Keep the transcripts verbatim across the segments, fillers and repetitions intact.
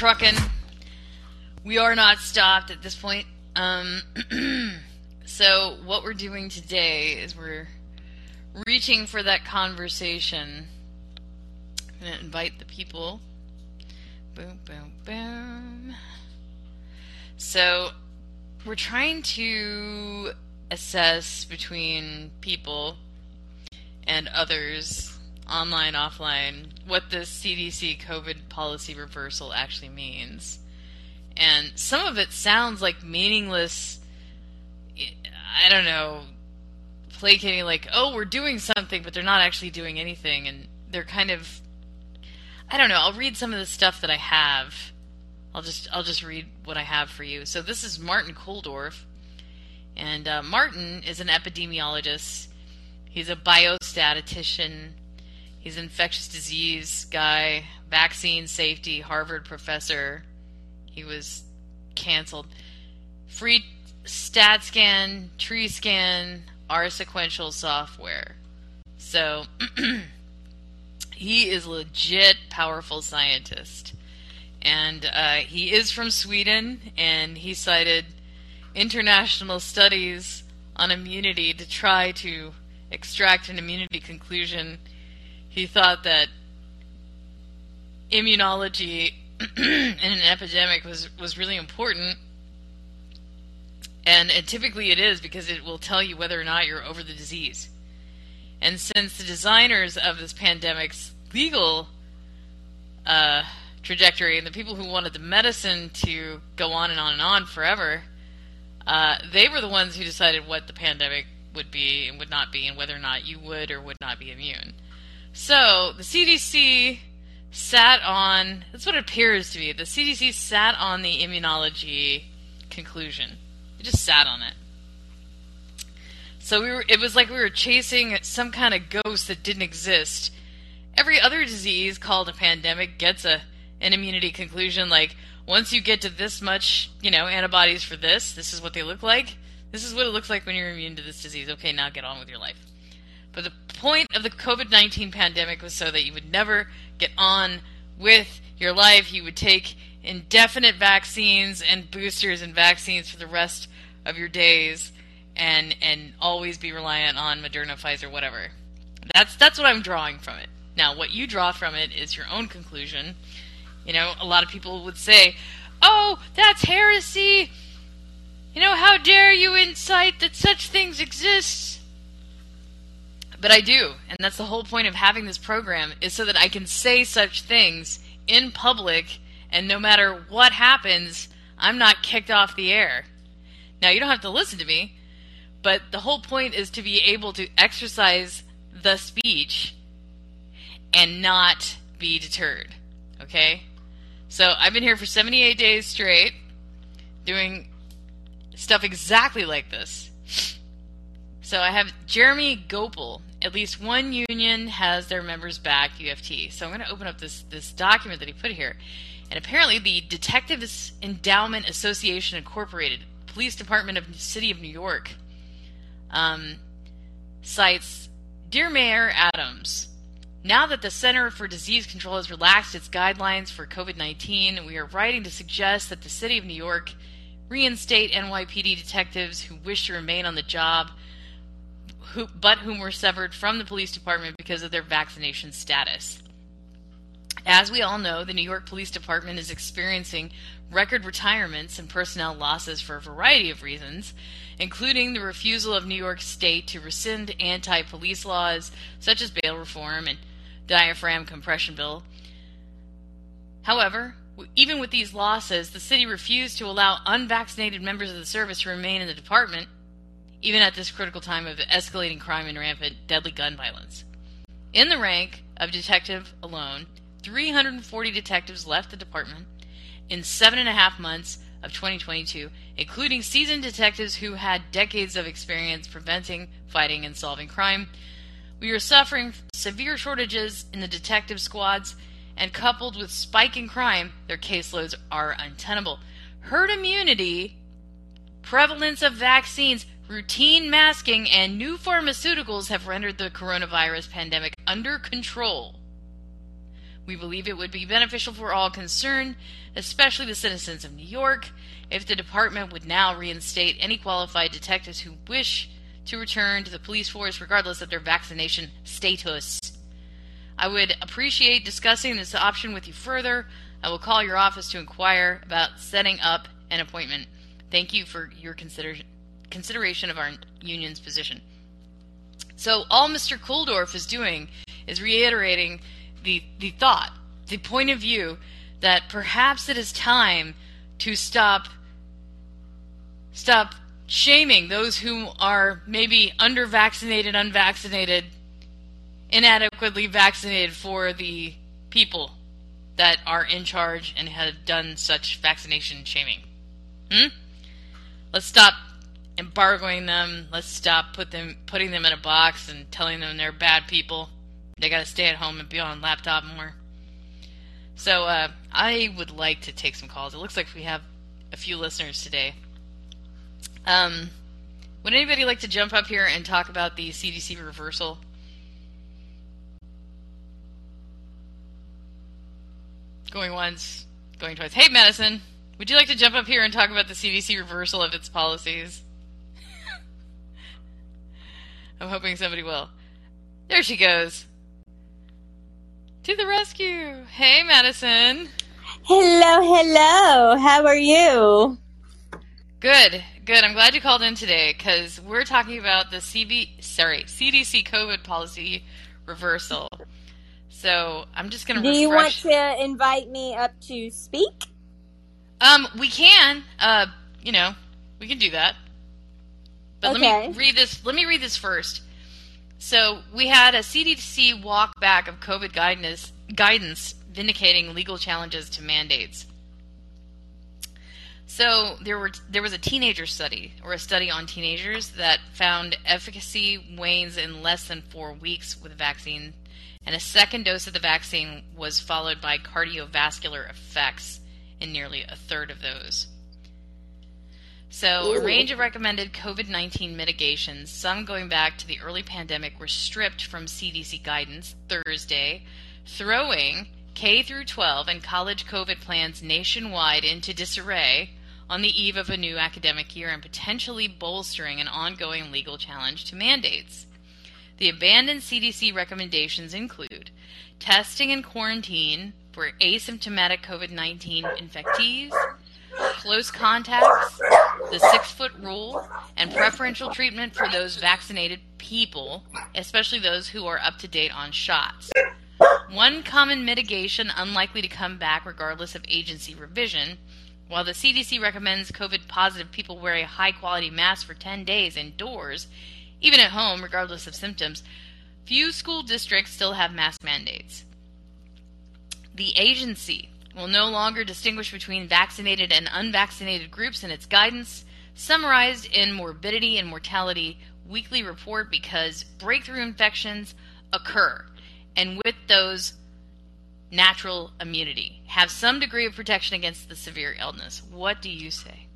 trucking. We are not stopped at this point. Um, so what we're doing today is we're reaching for that conversation. I'm going to invite the people. Boom, boom, boom. So we're trying to assess between people and others, online, offline, what this C D C COVID policy reversal actually means. And some of it sounds like meaningless, I don't know, placating like, oh, we're doing something, but they're not actually doing anything. And they're kind of, I don't know, I'll read some of the stuff that I have. I'll just, I'll just read what I have for you. So this is Martin Kulldorff. And uh, Martin is an epidemiologist. He's a biostatistician. He's an infectious disease guy, vaccine safety, Harvard professor. He was canceled. Free stat scan, tree scan, our sequential software. So he is a legit powerful scientist. And uh, he is from Sweden, and he cited international studies on immunity to try to extract an immunity conclusion. He thought that immunology in an epidemic was, was really important. And, and typically it is, because it will tell you whether or not you're over the disease. And since the designers of this pandemic's legal uh, trajectory and the people who wanted the medicine to go on and on and on forever, uh, they were the ones who decided what the pandemic would be and would not be, and whether or not you would or would not be immune. So the C D C sat on, that's what it appears to be, the C D C sat on the immunology conclusion. It just sat on it. So we were, it was like we were chasing some kind of ghost that didn't exist. Every other disease called a pandemic gets a an immunity conclusion, like once you get to this much, you know, antibodies for this, this is what they look like. This is what it looks like when you're immune to this disease. Okay, now get on with your life. But the point of the COVID nineteen pandemic was so that you would never get on with your life. You would take indefinite vaccines and boosters and vaccines for the rest of your days, and and always be reliant on Moderna, Pfizer, whatever. That's that's what I'm drawing from it. Now, what you draw from it is your own conclusion. You know, a lot of people would say, "Oh, that's heresy. You know, how dare you incite that such things exist?" But I do, and that's the whole point of having this program, is so that I can say such things in public, and no matter what happens, I'm not kicked off the air. Now, you don't have to listen to me, but the whole point is to be able to exercise the speech and not be deterred, okay? So I've been here for seventy-eight days straight, doing stuff exactly like this. So I have Jeremy Gopel. At least one union has their members back, U F T. So I'm going to open up this, this document that he put here. And apparently the Detectives Endowment Association Incorporated, Police Department of the City of New York, um, cites, "Dear Mayor Adams, now that the Center for Disease Control has relaxed its guidelines for COVID nineteen, we are writing to suggest that the City of New York reinstate N Y P D detectives who wish to remain on the job, Who, but whom were severed from the police department because of their vaccination status. As we all know, the New York Police Department is experiencing record retirements and personnel losses for a variety of reasons, including the refusal of New York State to rescind anti-police laws such as bail reform and diaphragm compression bill. However, even with these losses, the city refused to allow unvaccinated members of the service to remain in the department, even at this critical time of escalating crime and rampant deadly gun violence. In the rank of detective alone, three hundred forty detectives left the department in seven and a half months of twenty twenty-two, including seasoned detectives who had decades of experience preventing, fighting, and solving crime. We are suffering severe shortages in the detective squads, and coupled with spike in crime, their caseloads are untenable. Herd immunity, prevalence of vaccines, routine masking, and new pharmaceuticals have rendered the coronavirus pandemic under control. We believe it would be beneficial for all concerned, especially the citizens of New York, if the department would now reinstate any qualified detectives who wish to return to the police force regardless of their vaccination status. I would appreciate discussing this option with you further. I will call your office to inquire about setting up an appointment. Thank you for your consider- consideration of our union's position. So all Mister Kulldorff is doing is reiterating the, the thought, the point of view, that perhaps it is time to stop stop shaming those who are maybe under-vaccinated, unvaccinated, inadequately vaccinated for the people that are in charge and have done such vaccination shaming. Hmm? Let's stop embargoing them. Let's stop put them, putting them in a box and telling them they're bad people. They gotta stay at home and be on laptop more. So uh, I would like to take some calls. It looks like we have a few listeners today. Um, would anybody like to jump up here and talk about the C D C reversal? Going once, going twice. Hey, Madison, would you like to jump up here and talk about the C D C reversal of its policies? I'm hoping somebody will. There she goes. To the rescue. Hey, Madison. Hello, hello. How are you? Good, good. I'm glad you called in today because we're talking about the C B, sorry, C D C COVID policy reversal. So I'm just going to refresh. Do you want to invite me up to speak? Um, we can. Uh, you know, we can do that. But okay. let me read this. Let me read this first. So we had a C D C walk back of COVID guidance, guidance vindicating legal challenges to mandates. So there were there was a teenager study or a study on teenagers that found efficacy wanes in less than four weeks with a vaccine. And a second dose of the vaccine was followed by cardiovascular effects in nearly a third of those. So Ooh. A range of recommended COVID nineteen mitigations, some going back to the early pandemic, were stripped from C D C guidance Thursday, throwing K through twelve and college COVID plans nationwide into disarray on the eve of a new academic year and potentially bolstering an ongoing legal challenge to mandates. The abandoned C D C recommendations include testing and quarantine for asymptomatic COVID nineteen infectees, close contacts, the six-foot rule, and preferential treatment for those vaccinated people, especially those who are up to date on shots. One common mitigation unlikely to come back regardless of agency revision, while the C D C recommends COVID-positive people wear a high-quality mask for ten days indoors, even at home, regardless of symptoms, few school districts still have mask mandates. The agency will no longer distinguish between vaccinated and unvaccinated groups in its guidance, summarized in Morbidity and Mortality Weekly Report, because breakthrough infections occur, and with those, natural immunity. Have some degree of protection against the severe illness. What do you say?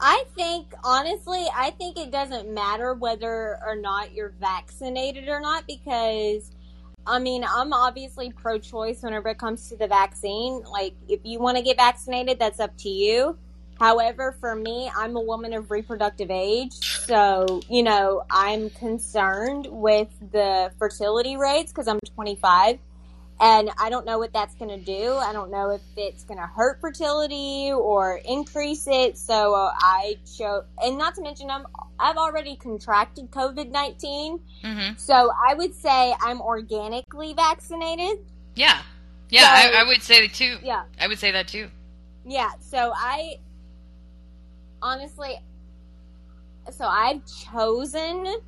I think, honestly, I think it doesn't matter whether or not you're vaccinated or not, because, I mean, I'm obviously pro-choice whenever it comes to the vaccine. Like, if you want to get vaccinated, that's up to you. However, for me, I'm a woman of reproductive age, so, you know, I'm concerned with the fertility rates because I'm twenty-five. And I don't know what that's going to do. I don't know if it's going to hurt fertility or increase it. So I chose, and not to mention, I'm, I've already contracted COVID nineteen. Mm-hmm. So I would say I'm organically vaccinated. Yeah. Yeah, so, I, I would say that too. Yeah. I would say that too. Yeah. So I, honestly, so I've chosen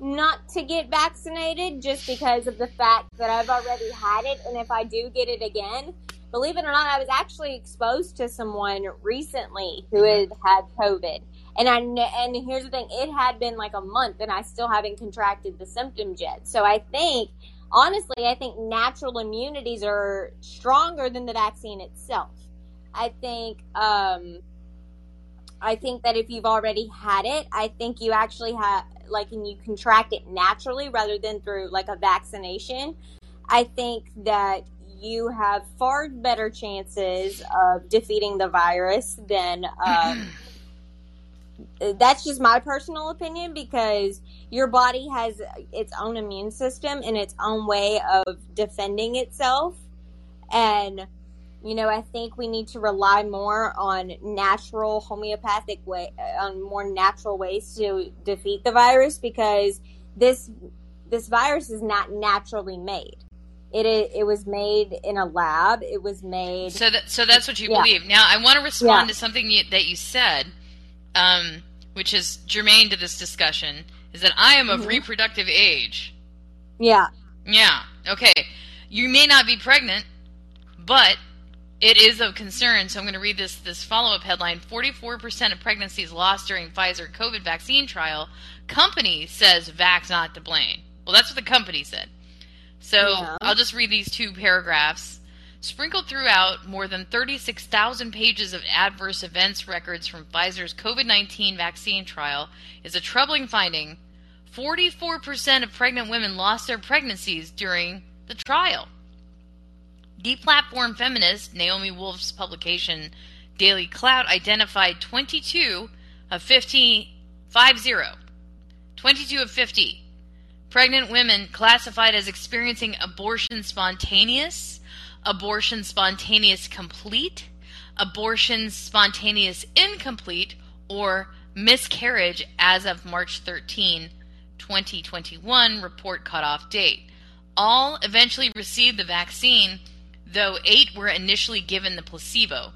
not to get vaccinated just because of the fact that I've already had it, and if I do get it again, believe it or not, I was actually exposed to someone recently who had had COVID, and I and here's the thing, it had been like a month, and I still haven't contracted the symptoms yet. So I think, honestly, I think natural immunities are stronger than the vaccine itself. I think, um, I think that if you've already had it, I think you actually have. Like, and you contract it naturally rather than through like a vaccination. I think that you have far better chances of defeating the virus than um, that's just my personal opinion, because your body has its own immune system and its own way of defending itself. And, you know, I think we need to rely more on natural homeopathic way, on more natural ways to defeat the virus, because this this virus is not naturally made. It it was made in a lab. It was made. So that, so that's what you yeah. believe. Now, I want to respond yeah. to something you, that you said, um, which is germane to this discussion, is that I am of mm-hmm. reproductive age. Yeah. Yeah. Okay. You may not be pregnant, but it is of concern. So I'm going to read this this follow-up headline. forty-four percent of pregnancies lost during Pfizer COVID vaccine trial. Company says vax not to blame. Well, that's what the company said. So yeah. I'll just read these two paragraphs. Sprinkled throughout more than thirty-six thousand pages of adverse events records from Pfizer's COVID nineteen vaccine trial is a troubling finding. forty-four percent of pregnant women lost their pregnancies during the trial. Deplatformed feminist Naomi Wolf's publication Daily Clout identified twenty-two of fifty, fifty, twenty-two of fifty pregnant women classified as experiencing abortion spontaneous, abortion spontaneous complete, abortion spontaneous incomplete, or miscarriage as of March thirteenth, twenty twenty-one, report cutoff date. All eventually received the vaccine, though eight were initially given the placebo.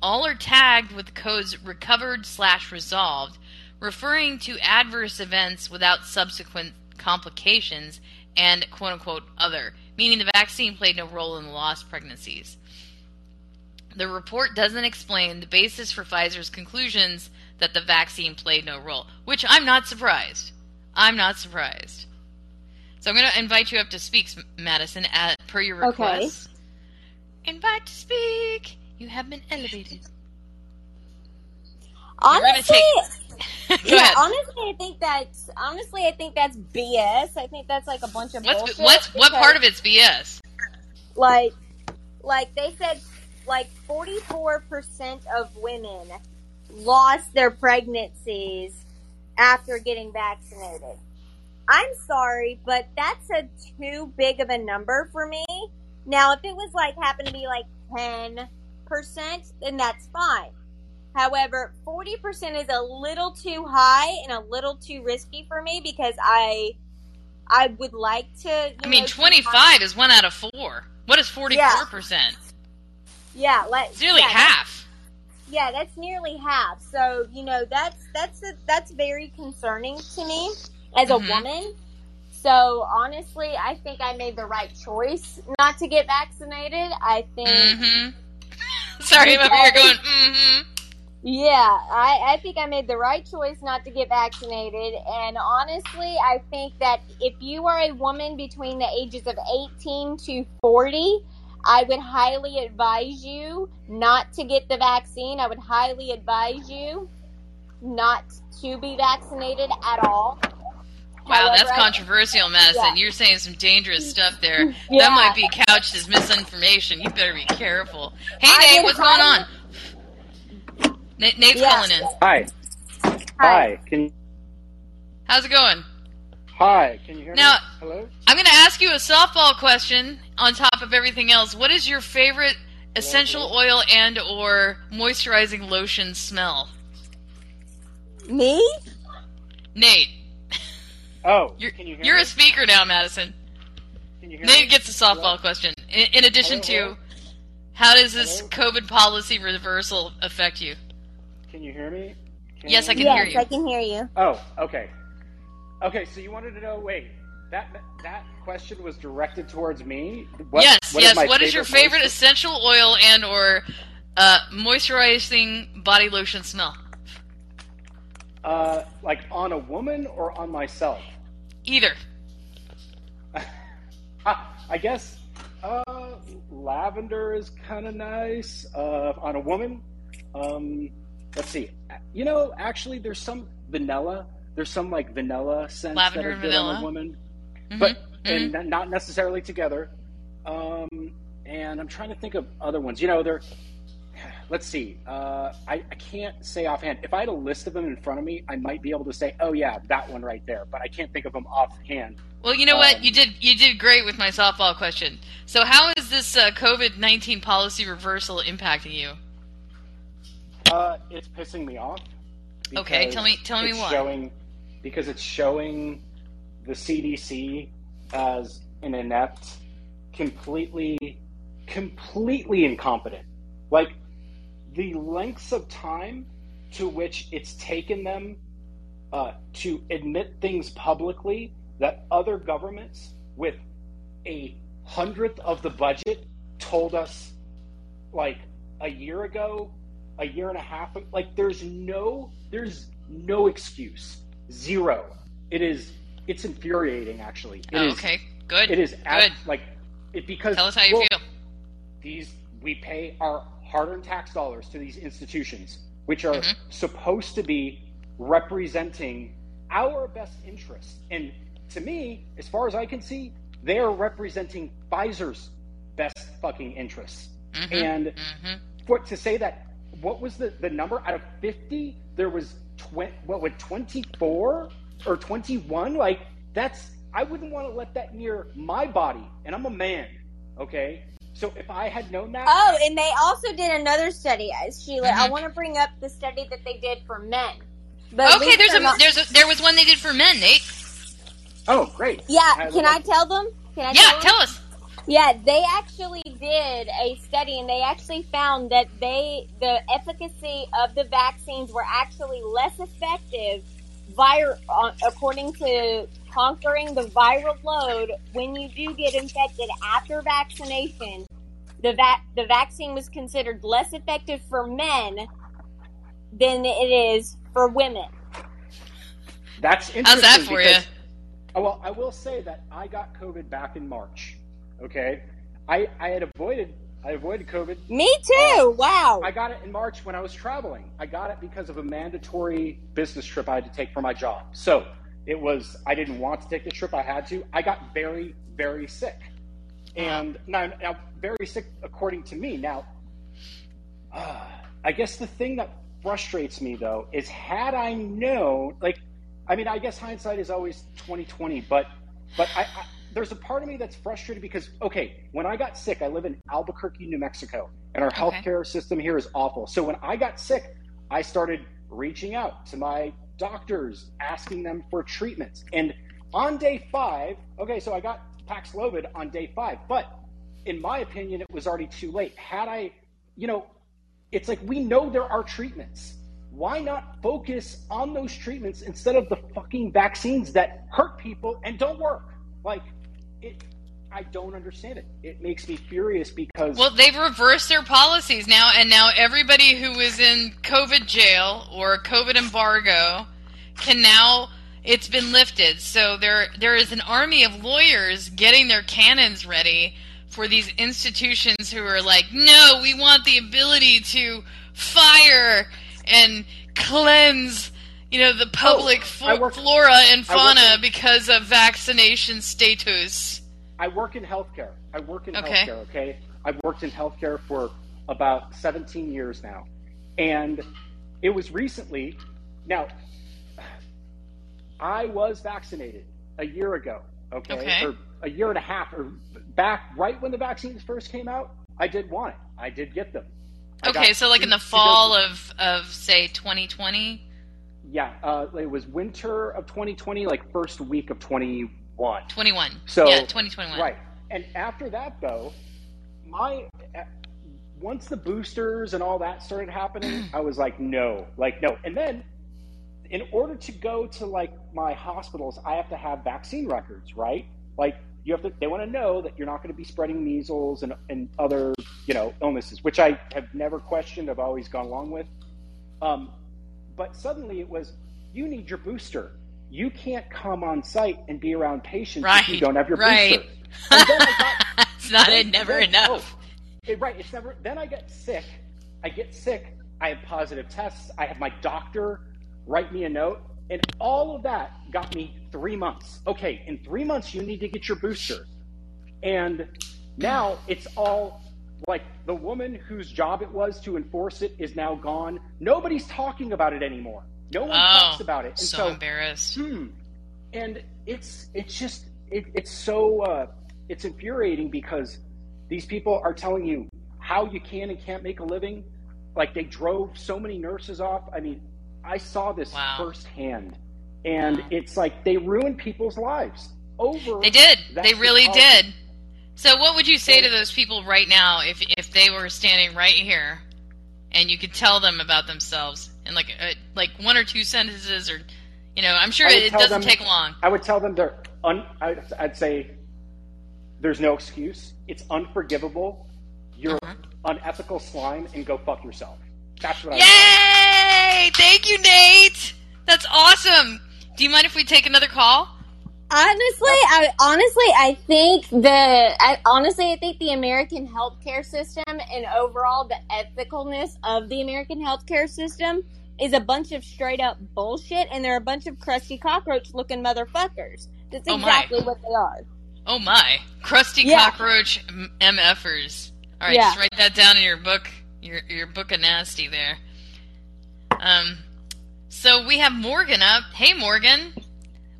All are tagged with codes recovered slash resolved, referring to adverse events without subsequent complications, and quote-unquote other, meaning the vaccine played no role in the lost pregnancies. The report doesn't explain the basis for Pfizer's conclusions that the vaccine played no role, which I'm not surprised. I'm not surprised. So I'm going to invite you up to speak, Madison, at, per your request. Okay. Invite to speak. You have been elevated. Honestly... yeah, honestly, I think that's honestly, I think that's B S. I think that's like a bunch of what's, bullshit. What's, what part of it's B S? Like, like they said, like forty-four percent of women lost their pregnancies after getting vaccinated. I'm sorry, but that's a too big of a number for me. Now, if it was like happened to be like ten percent, then that's fine. However, forty percent is a little too high and a little too risky for me, because I I would like to... You I mean, know, twenty-five is one out of four. What is forty-four percent? Yeah, yeah like, it's nearly yeah, half. That's, yeah, that's nearly half. So, you know, that's that's a, that's very concerning to me as mm-hmm. a woman. So, honestly, I think I made the right choice not to get vaccinated. I think... Mm-hmm. Sorry, but we were going, mm-hmm. Yeah, I, I think I made the right choice not to get vaccinated. And honestly, I think that if you are a woman between the ages of eighteen to forty, I would highly advise you not to get the vaccine. I would highly advise you not to be vaccinated at all. Wow, However, that's controversial, Madison. Yeah. You're saying some dangerous stuff there. Yeah. That might be couched as misinformation. You better be careful. Hey, I Nate, what's going on? Nate's yes. calling in. Hi. Hi. Can. How's it going? Hi. Can you hear now, me? Hello? I'm going to ask you a softball question on top of everything else. What is your favorite essential oil and or moisturizing lotion smell? Me? Nate. Oh. You're, can you hear you're me? A speaker now, Madison. Can you hear Nate me? Gets a softball Hello? Question. In, in addition Hello? To, how does this Hello? COVID policy reversal affect you? Can you hear me? Can yes, I can yes, hear you. Yes, I can hear you. Oh, okay. Okay, so you wanted to know, wait, that that question was directed towards me? What, yes, what yes. Is what is your favorite moisture? Essential oil and or uh, moisturizing body lotion smell? Uh, like on a woman or on myself? Either. I guess uh, lavender is kind of nice uh, on a woman. Um Let's see. You know, actually, there's some vanilla. There's some like vanilla scents Lavender that are good vanilla. On a woman, mm-hmm. but mm-hmm. and not necessarily together. Um, and I'm trying to think of other ones. You know, there. Let's see. Uh, I, I can't say offhand. If I had a list of them in front of me, I might be able to say, "Oh yeah, that one right there." But I can't think of them offhand. Well, you know um, what? You did you did great with my softball question. So, how is this uh, COVID nineteen policy reversal impacting you? Uh, it's pissing me off. Okay, tell me tell me why. Showing, because it's showing the C D C as an inept, completely, completely incompetent. Like, the lengths of time to which it's taken them uh, to admit things publicly that other governments with a hundredth of the budget told us, like, a year ago, a year and a half. Like, there's no, there's no excuse. Zero. It is, it's infuriating, actually. It oh, is, okay, good. It is, ab- good. like, it because tell us how you well, feel. These, we pay our hard-earned tax dollars to these institutions, which are mm-hmm. supposed to be representing our best interests. And to me, as far as I can see, they are representing Pfizer's best fucking interests. Mm-hmm. And mm-hmm. for to say that, what was the, the number out of fifty? There was twenty. What would twenty-four or twenty-one? Like, that's, I wouldn't want to let that near my body. And I'm a man, okay? So if I had known that. Oh, and they also did another study, Sheila. Mm-hmm. I want to bring up the study that they did for men. But okay, there's a, not- there's a there was one they did for men, Nate. Oh, great. Yeah, I can I tell them? Can I yeah, tell them? tell us. Yeah, they actually did a study, and they actually found that they the efficacy of the vaccines were actually less effective, vir- according to conquering the viral load. When you do get infected after vaccination, the va- the vaccine was considered less effective for men than it is for women. That's interesting. How's that for because, you? Well, I will say that I got COVID back in March. Okay, I, I had avoided I avoided COVID. Me too. Uh, wow. I got it in March when I was traveling. I got it because of a mandatory business trip I had to take for my job. So it was I didn't want to take the trip. I had to. I got very very sick, and now, now very sick according to me. Now, uh, I guess the thing that frustrates me though is had I known, like, I mean, I guess hindsight is always twenty twenty, but but I. I there's a part of me that's frustrated because, okay, when I got sick, I live in Albuquerque, New Mexico, and our healthcare okay. system here is awful. So when I got sick, I started reaching out to my doctors, asking them for treatments. And on day five, okay, so I got Paxlovid on day five, but in my opinion, it was already too late. Had I, you know, it's like we know there are treatments. Why not focus on those treatments instead of the fucking vaccines that hurt people and don't work? Like, It, I don't understand it. It makes me furious because... Well, they've reversed their policies now, and now everybody who was in COVID jail or COVID embargo can now... It's been lifted. So there, there is an army of lawyers getting their cannons ready for these institutions who are like, no, we want the ability to fire and cleanse... You know, the public oh, fl- work, flora and fauna in, because of vaccination status. I work in healthcare. I work in okay. healthcare, okay? I've worked in healthcare for about seventeen years now. And it was recently, now, I was vaccinated a year ago, okay? okay. Or a year and a half, or back right when the vaccines first came out, I did want it. I did get them. I okay, so like in the fall of, of, say, twenty twenty? Yeah, uh, it was winter of twenty twenty, like first week of twenty-one. twenty-one. So, yeah, twenty twenty-one. Right. And after that, though, my once the boosters and all that started happening, I was like, no, like, no. And then in order to go to, like, my hospitals, I have to have vaccine records, right? Like, you have to. They want to know that you're not going to be spreading measles and, and other, you know, illnesses, which I have never questioned. I've always gone along with. Um But suddenly it was, you need your booster. You can't come on site and be around patients right, if you don't have your right. booster. And then I got, it's not then, never then, enough. Oh, it, right. It's never. Then I get sick. I get sick. I have positive tests. I have my doctor write me a note. And all of that got me three months. Okay, in three months you need to get your booster. And Now it's all like the woman whose job it was to enforce it is now gone. Nobody's talking about it anymore. No one oh, talks about it. And so, so embarrassed. Hmm, and it's it's just it, it's so uh, it's infuriating because these people are telling you how you can and can't make a living. Like they drove so many nurses off. I mean, I saw this wow. firsthand, and wow. it's like they ruin people's lives. Over they did. They really did. So what would you say to those people right now if if they were standing right here and you could tell them about themselves in like uh, like one or two sentences or, you know, I'm sure it, it doesn't them, take long. I would tell them they're, un, I'd, I'd say there's no excuse. It's unforgivable. You're uh-huh. unethical slime and go fuck yourself. That's what I would say. Yay! Thank you, Nate. That's awesome. Do you mind if we take another call? Honestly, I honestly I think the I, honestly I think the American healthcare system and overall the ethicalness of the American healthcare system is a bunch of straight up bullshit, and they're a bunch of crusty cockroach looking motherfuckers. That's exactly oh what they are. Oh my, crusty yeah. cockroach MFers. All right, yeah. just write that down in your book, your your book of nasty there. Um, so we have Morgan up. Hey, Morgan.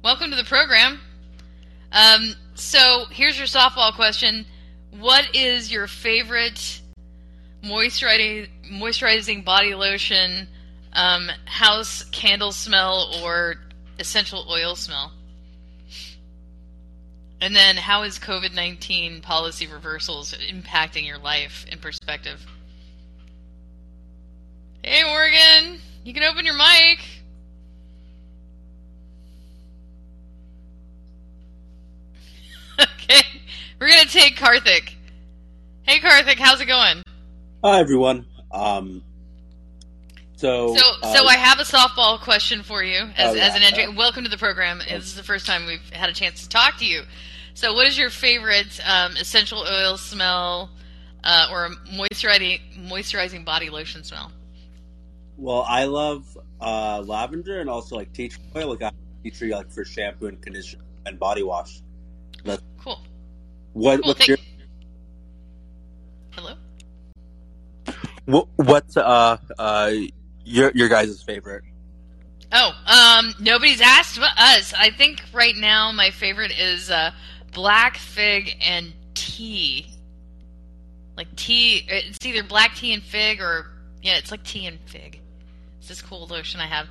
Welcome to the program. Um, so here's your softball question. What is your favorite moisturizing, moisturizing body lotion, um, house candle smell, or essential oil smell? And then how is COVID nineteen policy reversals impacting your life in perspective? Hey, Morgan, you can open your mic. Okay, we're going to take Karthik. Hey, Karthik, how's it going? Hi, everyone. Um, so so, uh, so I have a softball question for you as, oh, yeah, as an entry. Yeah. Welcome to the program. Okay. This is the first time we've had a chance to talk to you. So what is your favorite um, essential oil smell uh, or moisturizing, moisturizing body lotion smell? Well, I love uh, lavender and also like tea tree oil. Like I tea tree like for shampoo and conditioner and body wash. Let's, cool. What? Cool, what's your, hello. What, what's uh uh your your guys' favorite? Oh, um, nobody's asked but us. I think right now my favorite is uh, black fig and tea. Like tea, it's either black tea and fig or yeah, it's like tea and fig. It's this cool lotion I have.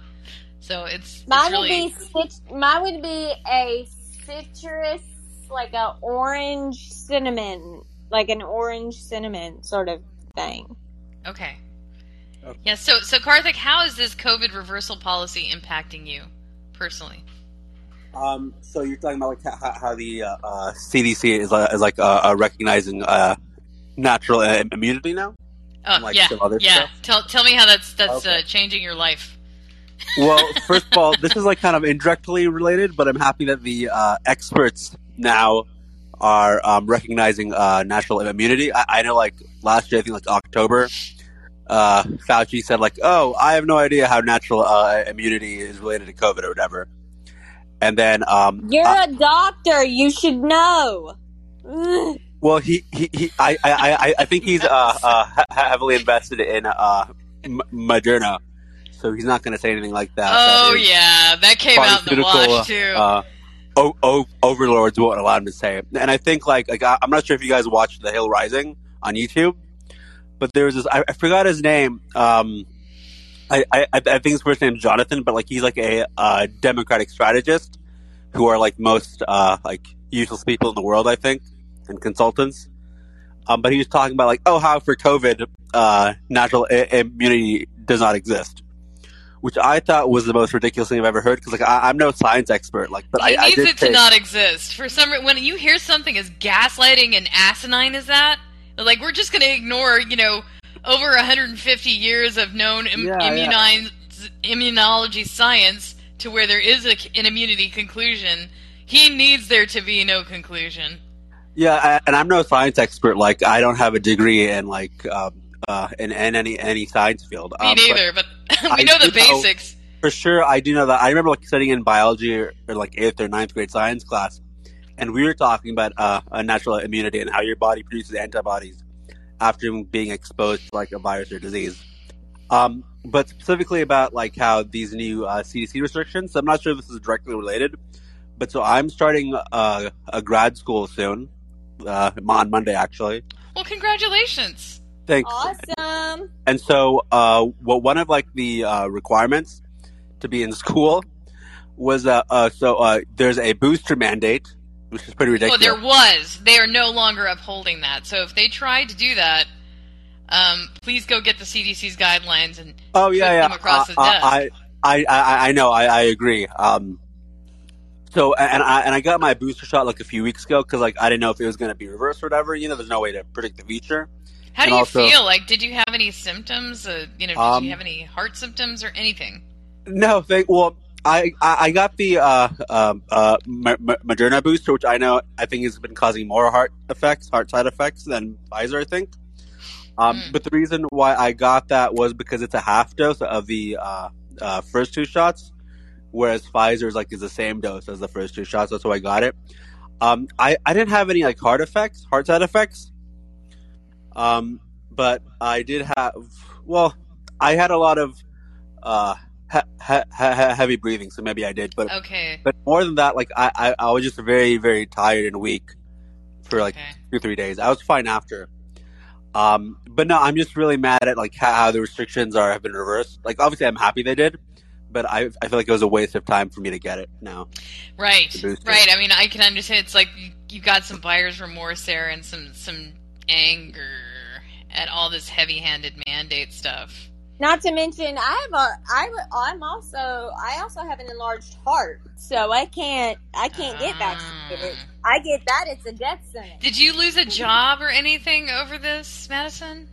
So it's mine it's really... would be mine would be a citrus. Like a orange cinnamon, like an orange cinnamon sort of thing. Okay. okay. Yeah. So, so Karthik, how is this COVID reversal policy impacting you personally? Um. So you're talking about like how, how the uh, uh, C D C is, uh, is like uh, recognizing uh, natural immunity now. Oh and, like, yeah. Some other yeah. Stuff? Tell tell me how that's that's okay. uh, changing your life. Well, first of all, this is like kind of indirectly related, but I'm happy that the uh, experts now are um, recognizing uh, natural immunity. I-, I know, like last year, I think like October, uh, Fauci said like, "Oh, I have no idea how natural uh, immunity is related to COVID or whatever." And then um, you're uh, a doctor; you should know. Well, he he, he I, I, I I think he's uh, uh, heavily invested in uh, M- Moderna, so he's not going to say anything like that. Oh that yeah, that came out in the wash too. Uh, Oh, oh, overlords won't allow him to say it. And I think, like, like I, I'm not sure if you guys watched The Hill Rising on YouTube, but there was this, I, I forgot his name. Um, I, I, I think his first name is Jonathan, but, like, he's, like, a uh, Democratic strategist who are, like, most, uh, like, useless people in the world, I think, and consultants. Um, but he was talking about, like, oh, how for COVID, uh, natural I- immunity does not exist. Which I thought was the most ridiculous thing I've ever heard, because like I, I'm no science expert, like, but he I, needs I did it to take... not exist for some. When you hear something as gaslighting and asinine as that, like we're just going to ignore, you know, over one hundred fifty years of known Im- yeah, immunize, yeah. immunology science to where there is a, an immunity conclusion. He needs there to be no conclusion. Yeah, I, and I'm no science expert. Like I don't have a degree in like. Um, Uh, in, in any any science field. Um, Me neither, but, but we know I the basics. Know, for sure, I do know that. I remember like studying in biology or, or like eighth or ninth grade science class, And we were talking about uh, a natural immunity and how your body produces antibodies after being exposed to like a virus or disease. Um, but specifically about like how these new uh, C D C restrictions, so I'm not sure if this is directly related, but so I'm starting uh, a grad school soon, uh, on Monday actually. Well, congratulations. Thanks. Awesome. And so uh, well, one of like the uh, requirements to be in school was, uh, uh, so uh, there's a booster mandate, which is pretty ridiculous. Well, there was. They are no longer upholding that. So if they try to do that, um, please go get the C D C's guidelines and oh, yeah, put yeah. them across uh, the desk. I, I, I, I know. I, I agree. Um, so and I and I got my booster shot like a few weeks ago because like I didn't know if it was going to be reversed or whatever. You know, there's no way to predict the future. How do and you also, feel? Like, did you have any symptoms? Uh, you know, did um, you have any heart symptoms or anything? No. They, well. I, I got the uh, uh, uh, Moderna booster, which I know I think has been causing more heart effects, heart side effects than Pfizer, I think. Um, mm. But the reason why I got that was because it's a half dose of the uh, uh, first two shots, whereas Pfizer's like is the same dose as the first two shots. That's why I got it. Um, I, I didn't have any like heart effects, heart side effects. Um, but I did have, well, I had a lot of. Uh, He- he- heavy breathing, so maybe I did, but okay. But more than that, like I, I, I was just very, very tired and weak for like okay. two, three days. I was fine after, um, but no, I'm just really mad at like how, how the restrictions are have been reversed. Like obviously, I'm happy they did, but I, I feel like it was a waste of time for me to get it now. Right, right. I mean, I can understand. It's like you, you got some buyer's remorse there and some some anger at all this heavy-handed mandate stuff. Not to mention, I have a, I, I'm also, I also have an enlarged heart, so I can't, I can't get vaccinated. I get that, it's a death sentence. Did you lose a job or anything over this, Madison?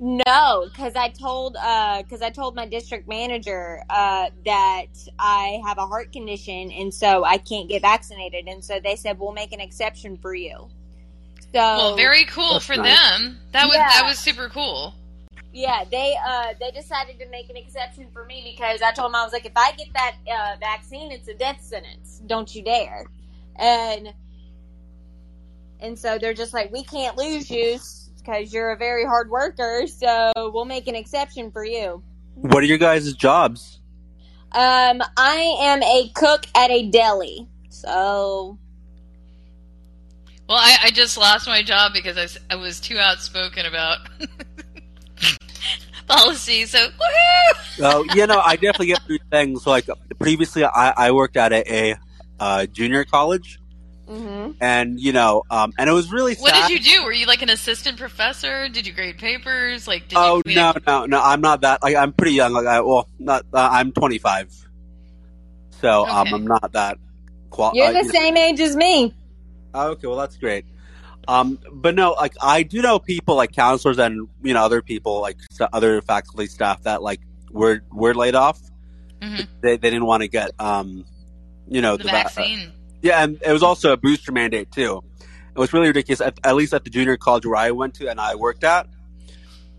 No, because I told, uh, because I told my district manager uh, that I have a heart condition, and so I can't get vaccinated, and so they said we'll make an exception for you. So well, very cool for nice. them. That was yeah. that was super cool. Yeah, they uh, they decided to make an exception for me because I told them, I was like, if I get that uh, vaccine, it's a death sentence. Don't you dare. And and so they're just like, we can't lose you because you're a very hard worker, so we'll make an exception for you. What are your guys' jobs? Um, I am a cook at a deli, so... Well, I, I just lost my job because I, I was too outspoken about... policy, so woohoo! Oh, you know, I definitely get through things. Like previously, I, I worked at a, a uh, junior college, mm-hmm. and you know, um, and it was really. Sad. What did you do? Were you like an assistant professor? Did you grade papers? Like, did oh you no, up- no, no, I'm not that. Like, I'm pretty young. Like, I, well, not uh, I'm twenty-five, so okay. um, I'm not that. Qual- You're the uh, you same know. age as me. Oh, okay, well, that's great. Um, but no, like I do know people like counselors and you know other people like st- other faculty staff that like were were laid off. Mm-hmm. They they didn't want to get um you know the, the vaccine. Va- yeah, and it was also a booster mandate too. It was really ridiculous. At, at least at the junior college where I went to and I worked at.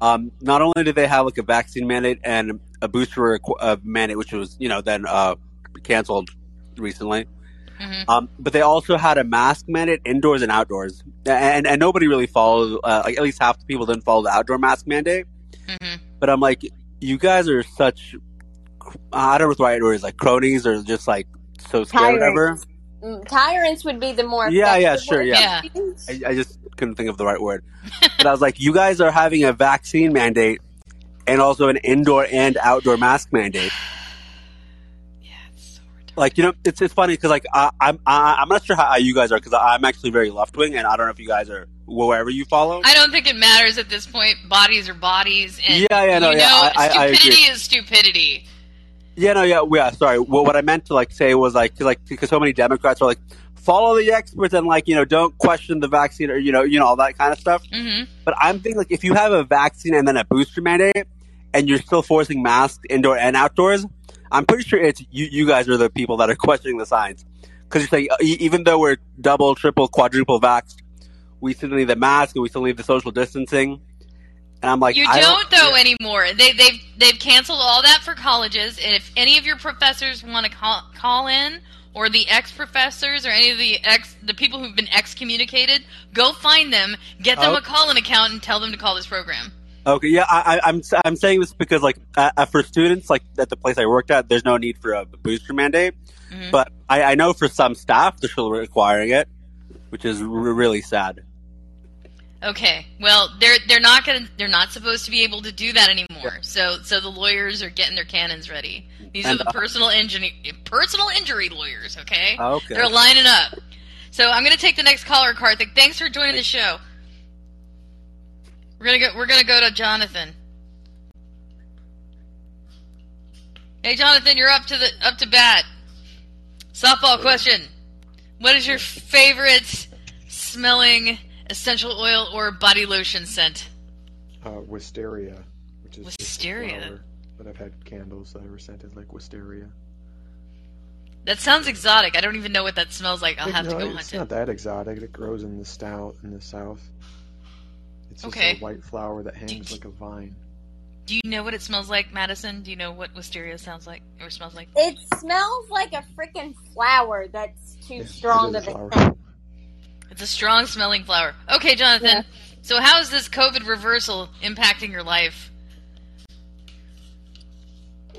Um, not only did they have like a vaccine mandate and a booster requ- uh, mandate, which was you know then uh, canceled recently. Mm-hmm. Um, but they also had a mask mandate indoors and outdoors, and and nobody really followed. Uh, like at least half the people didn't follow the outdoor mask mandate. Mm-hmm. But I'm like, you guys are such I don't know what the right word is, like cronies or just like so scared. Tyrants. Ever tyrants would be the more yeah yeah sure yeah. yeah. I, I just couldn't think of the right word. But I was like, you guys are having a vaccine mandate and also an indoor and outdoor mask mandate. Like, you know, it's it's funny because, like, I, I'm I, I'm not sure how you guys are because I'm actually very left-wing, and I don't know if you guys are wherever you follow. I don't think it matters at this point. Bodies are bodies. And yeah, yeah, no, you know, yeah. I, I, stupidity I is stupidity. Yeah, no, yeah, yeah, sorry. Well, what I meant to, like, say was, like, because like, cause so many Democrats are, like, follow the experts and, like, you know, don't question the vaccine or, you know, you know all that kind of stuff. Mm-hmm. But I'm thinking, like, if you have a vaccine and then a booster mandate and you're still forcing masks indoor and outdoors, I'm pretty sure it's you, you guys are the people that are questioning the science. Because you're saying, even though we're double, triple, quadruple vaxxed, we still need the mask and we still need the social distancing. And I'm like, you I don't, don't though yeah. anymore. They they've they've canceled all that for colleges. And if any of your professors want to call, call in, or the ex-professors, or any of the ex the people who've been excommunicated, go find them, get them oh. a Callin account, and tell them to call this program. Okay, yeah, I, I'm I'm saying this because, like, uh, for students, like, at the place I worked at, there's no need for a booster mandate. Mm-hmm. But I, I know for some staff, they're still requiring it, which is r- really sad. Okay, well, they're they're not gonna they're not supposed to be able to do that anymore. Yeah. So so the lawyers are getting their cannons ready. These and, are the uh, personal injury personal injury lawyers. Okay, okay, they're lining up. So I'm gonna take the next caller, Karthik. Thanks for joining the show. We're gonna go. We're gonna go to Jonathan. Hey, Jonathan, you're up to the up to bat. Softball question: what is your favorite smelling essential oil or body lotion scent? Uh, wisteria, which is wisteria. Flower, but I've had candles that were scented like wisteria. That sounds exotic. I don't even know what that smells like. I'll it, have no, to go hunt it. It's not that exotic. It grows in the south. In the south. It's just okay. a white flower that hangs do, like a vine. Do you know what it smells like, Madison? Do you know what wisteria sounds like or smells like? It smells like a freaking flower that's too it's, strong of a scent. It's a strong smelling flower. Okay, Jonathan. Yeah. So how is this COVID reversal impacting your life?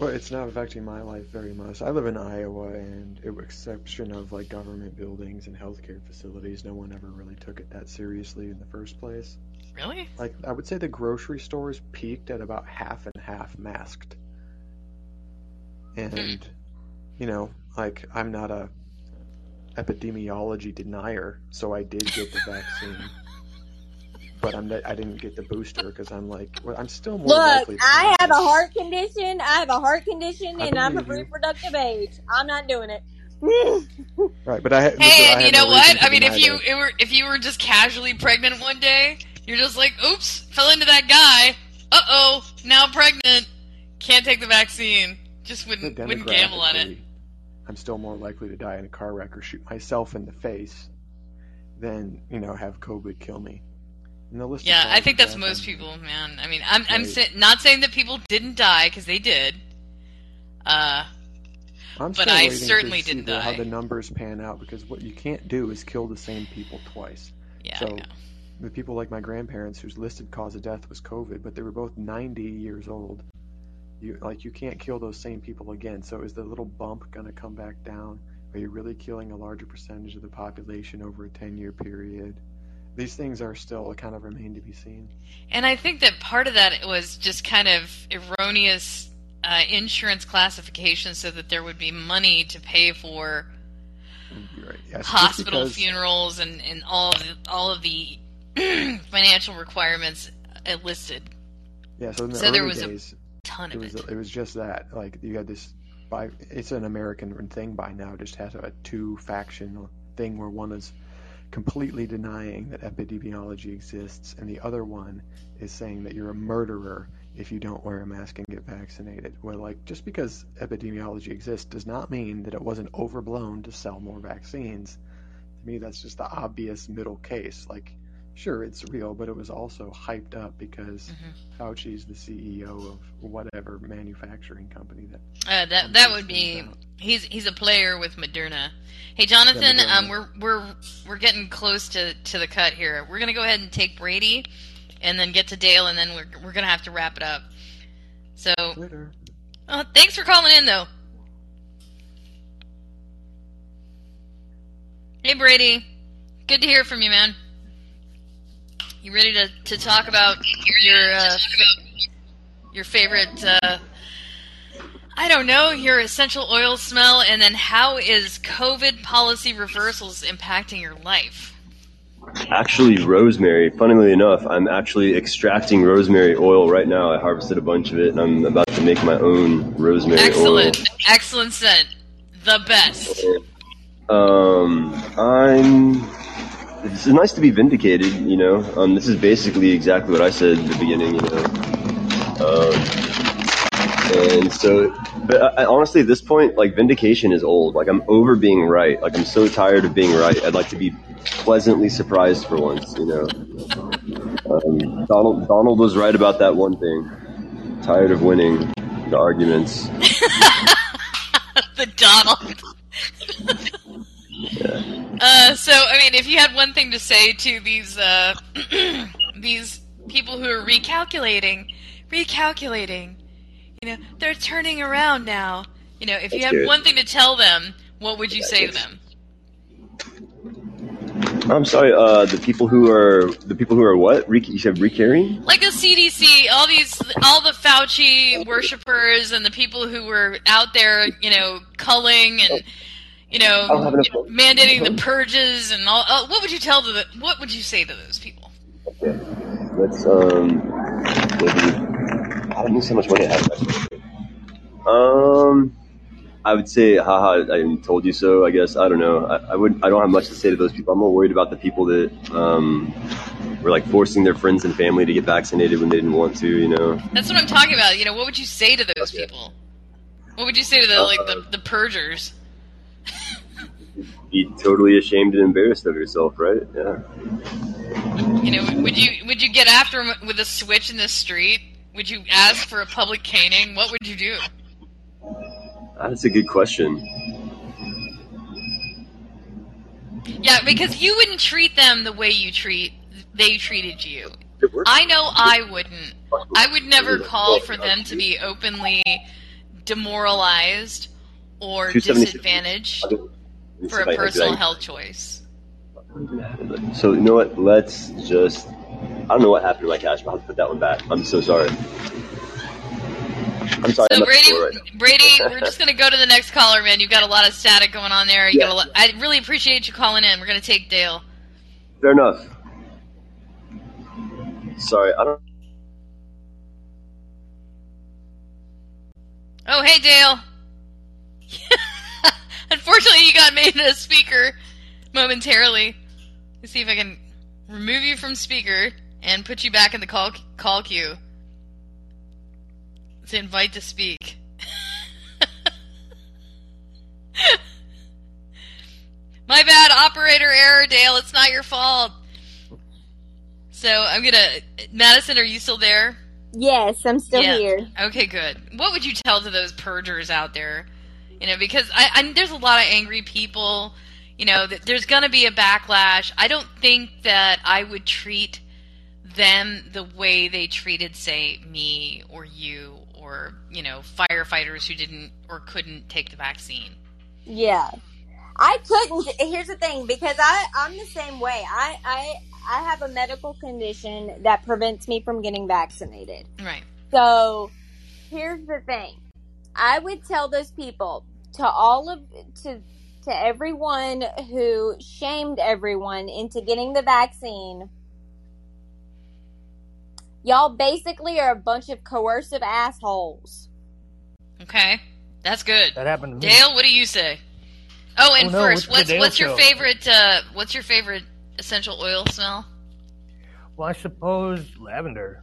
Well, it's not affecting my life very much. I live in Iowa, and with the exception of like government buildings and healthcare facilities, no one ever really took it that seriously in the first place. Really? Like, I would say the grocery stores peaked at about half and half masked. And, mm. you know, like, I'm not a epidemiology denier, so I did get the vaccine. But I'm not, I didn't get the booster because I'm like, well, I'm still more Look, likely to I have this. a heart condition. I have a heart condition, and I'm of reproductive age. I'm not doing it. Right, but I. Hey, but and I you know no what? I mean, if you it were if you were just casually pregnant one day. You're just like, oops, fell into that guy. Uh-oh, now pregnant. Can't take the vaccine. Just wouldn't wouldn't gamble on it. I'm still more likely to die in a car wreck or shoot myself in the face than, you know, have COVID kill me. And the list yeah, I think that's most people, man. I mean, I'm right. I'm say- not saying that people didn't die, because they did. Uh, I'm but I certainly didn't die. How the numbers pan out, because what you can't do is kill the same people twice. Yeah, so, I know. The people like my grandparents whose listed cause of death was COVID, but they were both ninety years old. You like you can't kill those same people again. So is the little bump going to come back down? Are you really killing a larger percentage of the population over a ten-year period? These things are still kind of remain to be seen. And I think that part of that was just kind of erroneous uh, insurance classification so that there would be money to pay for right. yes, hospital because... funerals and, and all of the, all of the financial requirements listed. Yeah, so in the so early there was days, a ton of it. Was, it was just that, like, you had this. By it's an American thing by now. Just has a two-faction thing where one is completely denying that epidemiology exists, and the other one is saying that you're a murderer if you don't wear a mask and get vaccinated. Well, like, just because epidemiology exists does not mean that it wasn't overblown to sell more vaccines. To me, that's just the obvious middle case. Like. Sure, it's real, but it was also hyped up because mm-hmm. Fauci's the C E O of whatever manufacturing company that. Uh, that that would be out. he's he's a player with Moderna. Hey, Jonathan, yeah, um, we're we're we're getting close to, to the cut here. We're gonna go ahead and take Brady, and then get to Dale, and then we're we're gonna have to wrap it up. So, Later. Uh, thanks for calling in, though. Hey, Brady, good to hear from you, man. You ready to, to talk about your uh, your favorite, uh, I don't know, your essential oil smell, and then how is COVID policy reversals impacting your life? Actually, rosemary. Funnily enough, I'm actually extracting rosemary oil right now. I harvested a bunch of it, and I'm about to make my own rosemary Excellent. oil. Excellent. Excellent scent. The best. Um, I'm... It's nice to be vindicated, you know. Um, this is basically exactly what I said at the beginning, you know. Um, And so, but I, honestly, at this point, like, vindication is old. Like, I'm over being right. Like, I'm so tired of being right. I'd like to be pleasantly surprised for once, you know. Um, Donald Donald was right about that one thing. Tired of winning the arguments. The Donald. Yeah. Uh, so, I mean, if you had one thing to say to these uh, these people who are recalculating, recalculating, you know, they're turning around now. You know, if That's you had good. one thing to tell them, what would you That's say good. to them? I'm sorry. Uh, the people who are the people who are what? Re- you said recarrying? Like the C D C, all these, all the Fauci worshippers, and the people who were out there, you know, culling and you know, you know mandating the purges and all. Uh, what would you tell to the, What would you say to those people? Okay, let's um. Maybe, I don't need so much money. Um. I would say, haha, I told you so, I guess. I don't know. I, I would. I don't have much to say to those people. I'm more worried about the people that um, were, like, forcing their friends and family to get vaccinated when they didn't want to, you know. That's what I'm talking about. You know, what would you say to those okay. people? What would you say to, the, uh, like, the, the purgers? Be totally ashamed and embarrassed of yourself, right? Yeah. You know, would you, would you get after them with a switch in the street? Would you ask for a public caning? What would you do? That's a good question. Yeah, because you wouldn't treat them the way you treat they treated you. I know I wouldn't. I would never call for them to be openly demoralized or disadvantaged for a personal health choice. So, you know what? Let's just... I don't know what happened to my cash, but I'll put that one back. I'm so sorry. I'm sorry, so, I'm Brady, right Brady, we're just going to go to the next caller, man. You've got a lot of static going on there. You yeah, got a lot, yeah. I really appreciate you calling in. We're going to take Dale. Fair enough. Sorry, I don't... Oh, hey, Dale. Unfortunately, you got made a speaker momentarily. Let's see if I can remove you from speaker and put you back in the call call queue. To invite to speak. My bad, operator error, Dale. It's not your fault. So I'm gonna. Madison, are you still there? Yes, I'm still yeah. here. Okay, good. What would you tell to those purgers out there? You know, because I, I there's a lot of angry people. You know, that there's gonna be a backlash. I don't think that I would treat them the way they treated, say, me or you. Or, you know, firefighters who didn't or couldn't take the vaccine. Yeah. I couldn't. Here's the thing, because I, I'm the same way. I, I I have a medical condition that prevents me from getting vaccinated. Right. So here's the thing. I would tell those people, to all of, to to everyone who shamed everyone into getting the vaccine, y'all basically are a bunch of coercive assholes. Okay. That's good. That happened to me. Dale, what do you say? Oh, and oh, no, first, what's what's, what's your favorite uh, what's your favorite essential oil smell? Well, I suppose lavender.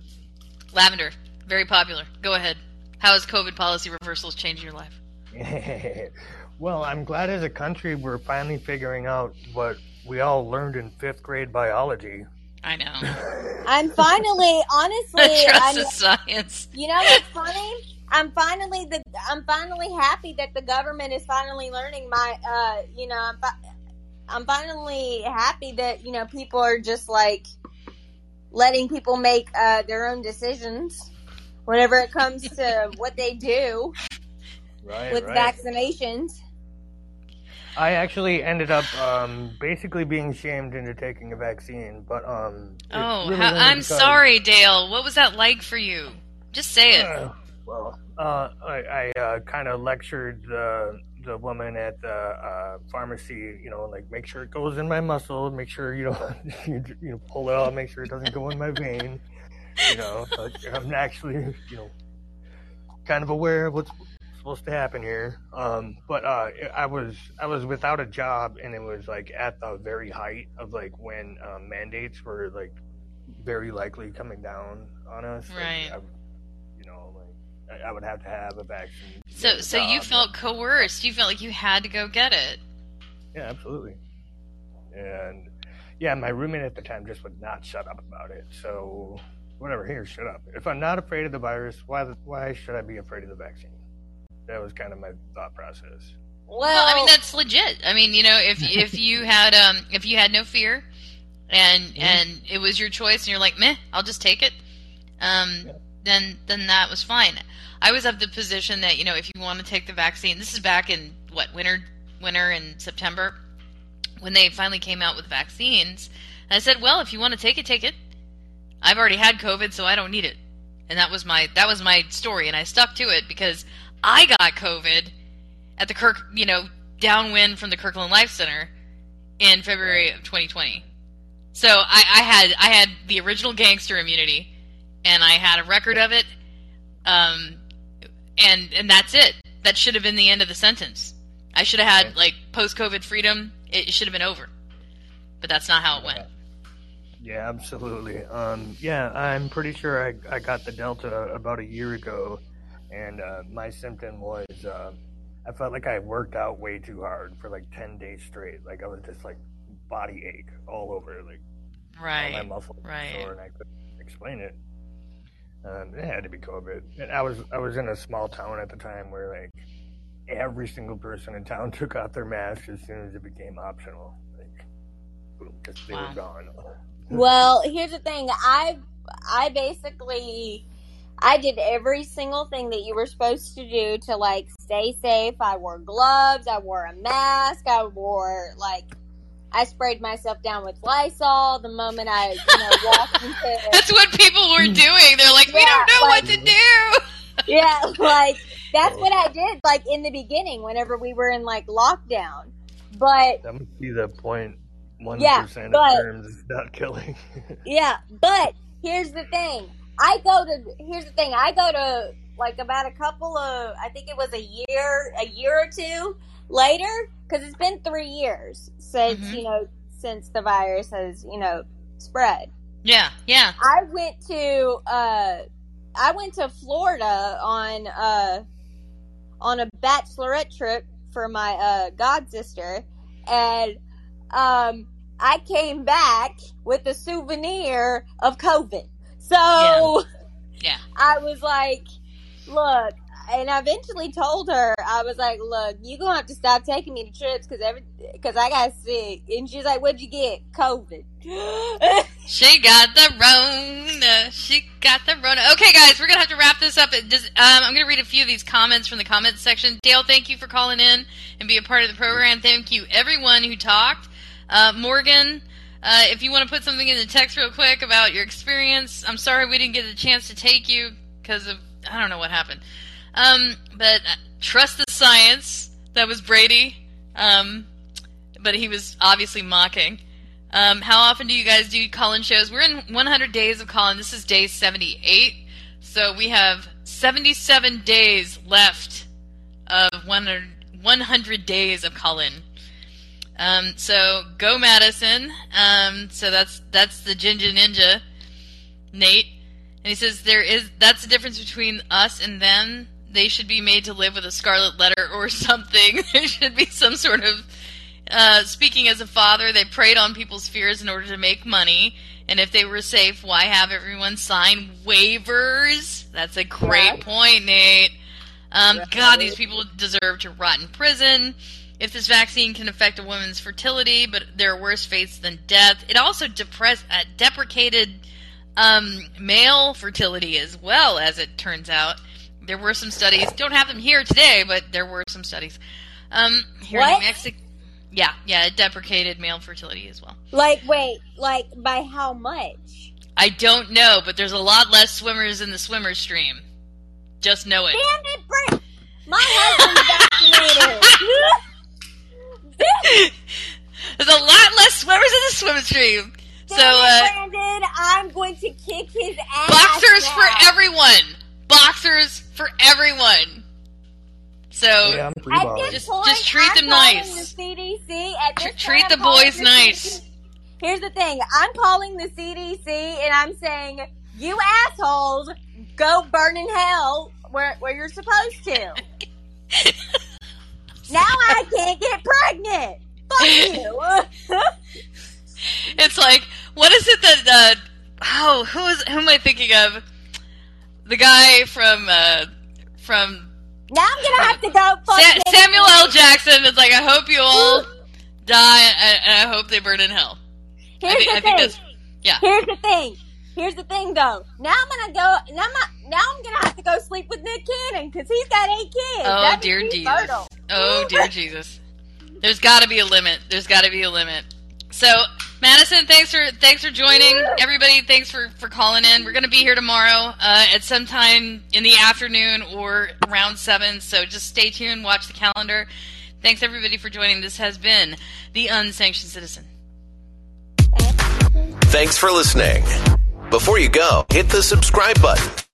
Lavender. Very popular. Go ahead. How has COVID policy reversals changed your life? Well, I'm glad as a country we're finally figuring out what we all learned in fifth grade biology. I know. I'm finally, honestly, I trust the science. You know what's funny? I'm finally the. I'm finally happy that the government is finally learning my. Uh, you know, I'm, fi- I'm finally happy that you know people are just like letting people make uh, their own decisions whenever it comes to what they do right, with right. vaccinations. I actually ended up um, basically being shamed into taking a vaccine, but um. Oh, really how, I'm because, sorry, Dale. What was that like for you? Just say it. Uh, well, uh, I, I uh, kind of lectured the the woman at the uh, pharmacy. You know, like make sure it goes in my muscle. Make sure you don't you, you know, pull it out. Make sure it doesn't go in my vein. You know, but I'm actually you know kind of aware of what's supposed to happen here, um, but uh, I was I was without a job, and it was like at the very height of like when uh, mandates were like very likely coming down on us. Right. Like, I, you know, like I would have to have a vaccine. So, so job. You felt coerced. You felt like you had to go get it. Yeah, absolutely. And yeah, my roommate at the time just would not shut up about it. So, whatever, here, shut up. If I'm not afraid of the virus, why why should I be afraid of the vaccine? That was kind of my thought process. Well, well I mean, that's legit. I mean, you know, if if you had um if you had no fear, and mm-hmm. and it was your choice, and you're like, meh, I'll just take it. Um. Yeah. Then, then that was fine. I was of the position that, you know, if you want to take the vaccine, this is back in what winter, winter and September, when they finally came out with vaccines. And I said, well, if you want to take it, take it. I've already had COVID, so I don't need it. And that was my that was my story, and I stuck to it because I got COVID at the Kirk, you know, downwind from the Kirkland Life Center in February of twenty twenty. So I, I had I had the original gangster immunity. And I had a record of it, um, and and that's it. That should have been the end of the sentence. I should have had, like, post-COVID freedom. It should have been over. But that's not how it went. Yeah, absolutely. Um, yeah, I'm pretty sure I, I got the Delta about a year ago, and uh, my symptom was uh, I felt like I worked out way too hard for, like, ten days straight. Like, I was just, like, body ache all over. Like, right. All my muscles right. were sore, and I couldn't explain it. Um, it had to be COVID. And I was I was in a small town at the time where, like, every single person in town took off their mask as soon as it became optional. Like, boom, just, they wow. were gone. Well, here's the thing. I I basically, I did every single thing that you were supposed to do to, like, stay safe. I wore gloves. I wore a mask. I wore, like... I sprayed myself down with Lysol the moment I, you know, walked into. That's what people were doing. They're like, we yeah, don't know like, what to do. Yeah, like, that's what I did, like, in the beginning, whenever we were in, like, lockdown. But that must be the point one yeah, percent of germs is not killing. Yeah, but here's the thing. I go to here's the thing. I go to like about a couple of, I think it was a year, a year or two later. Because it's been three years since, mm-hmm. you know, since the virus has, you know, spread. Yeah, yeah. I went to, uh, I went to Florida on, uh, on a bachelorette trip for my, uh, god sister. And, um, I came back with a souvenir of COVID. So, yeah. yeah. I was like, look. And I eventually told her, I was like, look, you're going to have to stop taking me to trips because every because I got sick. And she's like, what'd you get? COVID. She got the Rona. She got the Rona. Okay, guys, we're going to have to wrap this up. It does, um, I'm going to read a few of these comments from the comments section. Dale, thank you for calling in and be a part of the program. Thank you, everyone who talked. Uh, Morgan, uh, if you want to put something in the text real quick about your experience, I'm sorry we didn't get a chance to take you because of, I don't know what happened. Um, but trust the science. That was Brady. Um, but he was obviously mocking. Um, how often do you guys do call-in shows? We're in one hundred days of call-in. This is day seventy-eight. So we have seventy-seven days left of one hundred days of call-in. Um, so go Madison. Um, so that's, that's the Ginger Ninja, Nate. And he says, there is that's the difference between us and them. They should be made to live with a scarlet letter or something. There should be some sort of... Uh, speaking as a father, they preyed on people's fears in order to make money. And if they were safe, why have everyone sign waivers? That's a great yeah. point, Nate. Um, yeah. God, these people deserve to rot in prison. If this vaccine can affect a woman's fertility, but there are worse fates than death. It also depressed, uh, deprecated... Um, male fertility as well, as it turns out. There were some studies. Don't have them here today, but there were some studies. Um, here what? in New Mexico. Yeah, yeah, it deprecated male fertility as well. Like, wait, like, by how much? I don't know, but there's a lot less swimmers in the swimmer stream. Just know it. Damn it, Brent! My husband's vaccinated! There's a lot less swimmers in the swimmer stream! So, uh, Brandon, I'm going to kick his ass. Boxers now. For everyone. Boxers for everyone. So yeah, just, point, just treat I'm them nice. The C D C at this treat time, the boys the nice. C D C. Here's the thing. I'm calling the C D C and I'm saying, you assholes, go burn in hell where where you're supposed to. Now I can't get pregnant. Fuck you. It's like, what is it that? Uh, oh, who is? Who am I thinking of? The guy from uh, from. Now I'm gonna have to go. Fucking Sa- Samuel L. Jackson is like, I hope you all die, and, and I hope they burn in hell. Here's I think, the I think thing. That's, yeah. Here's the thing. Here's the thing, though. Now I'm gonna go. Now I'm now I'm gonna have to go sleep with Nick Cannon because he's got eight kids. Oh that dear Jesus! Fertile. Oh dear Jesus! There's got to be a limit. There's got to be a limit. So, Madison, thanks for thanks for joining. Everybody, thanks for, for calling in. We're gonna be here tomorrow uh, at some time in the afternoon or around seven. So just stay tuned. Watch the calendar. Thanks everybody for joining. This has been The Unsanctioned Citizen. Thanks for listening. Before you go, hit the subscribe button